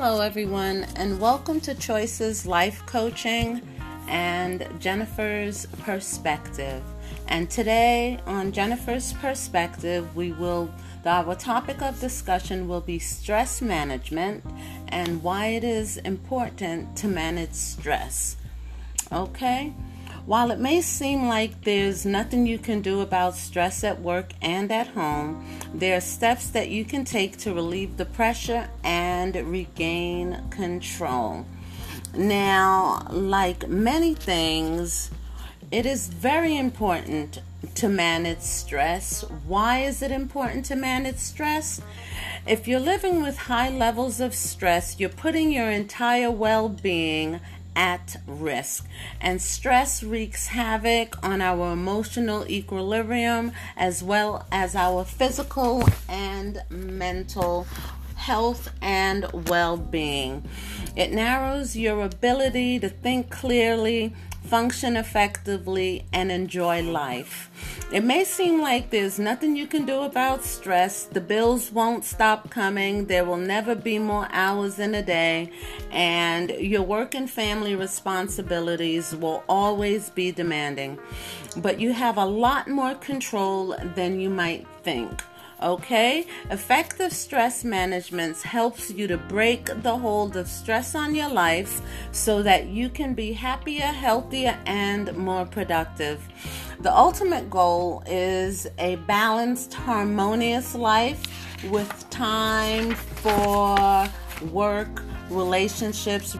Hello everyone, and welcome to Choices Life Coaching and Jennifer's Perspective. And today on Jennifer's Perspective, our topic of discussion will be stress management and why it is important to manage stress. Okay? While it may seem like there's nothing you can do about stress at work and at home, there are steps that you can take to relieve the pressure and regain control. Now, like many things, it is very important to manage stress. Why is it important to manage stress? If you're living with high levels of stress, you're putting your entire well-being at risk, and stress wreaks havoc on our emotional equilibrium as well as our physical and mental health and well-being. It narrows your ability to think clearly, function effectively, and enjoy life. It may seem like there's nothing you can do about stress. The bills won't stop coming. There will never be more hours in a day, and your work and family responsibilities will always be demanding. But you have a lot more control than you might think. Okay? Effective stress management helps you to break the hold of stress on your life so that you can be happier, healthier, and more productive. The ultimate goal is a balanced, harmonious life with time for work, relationships,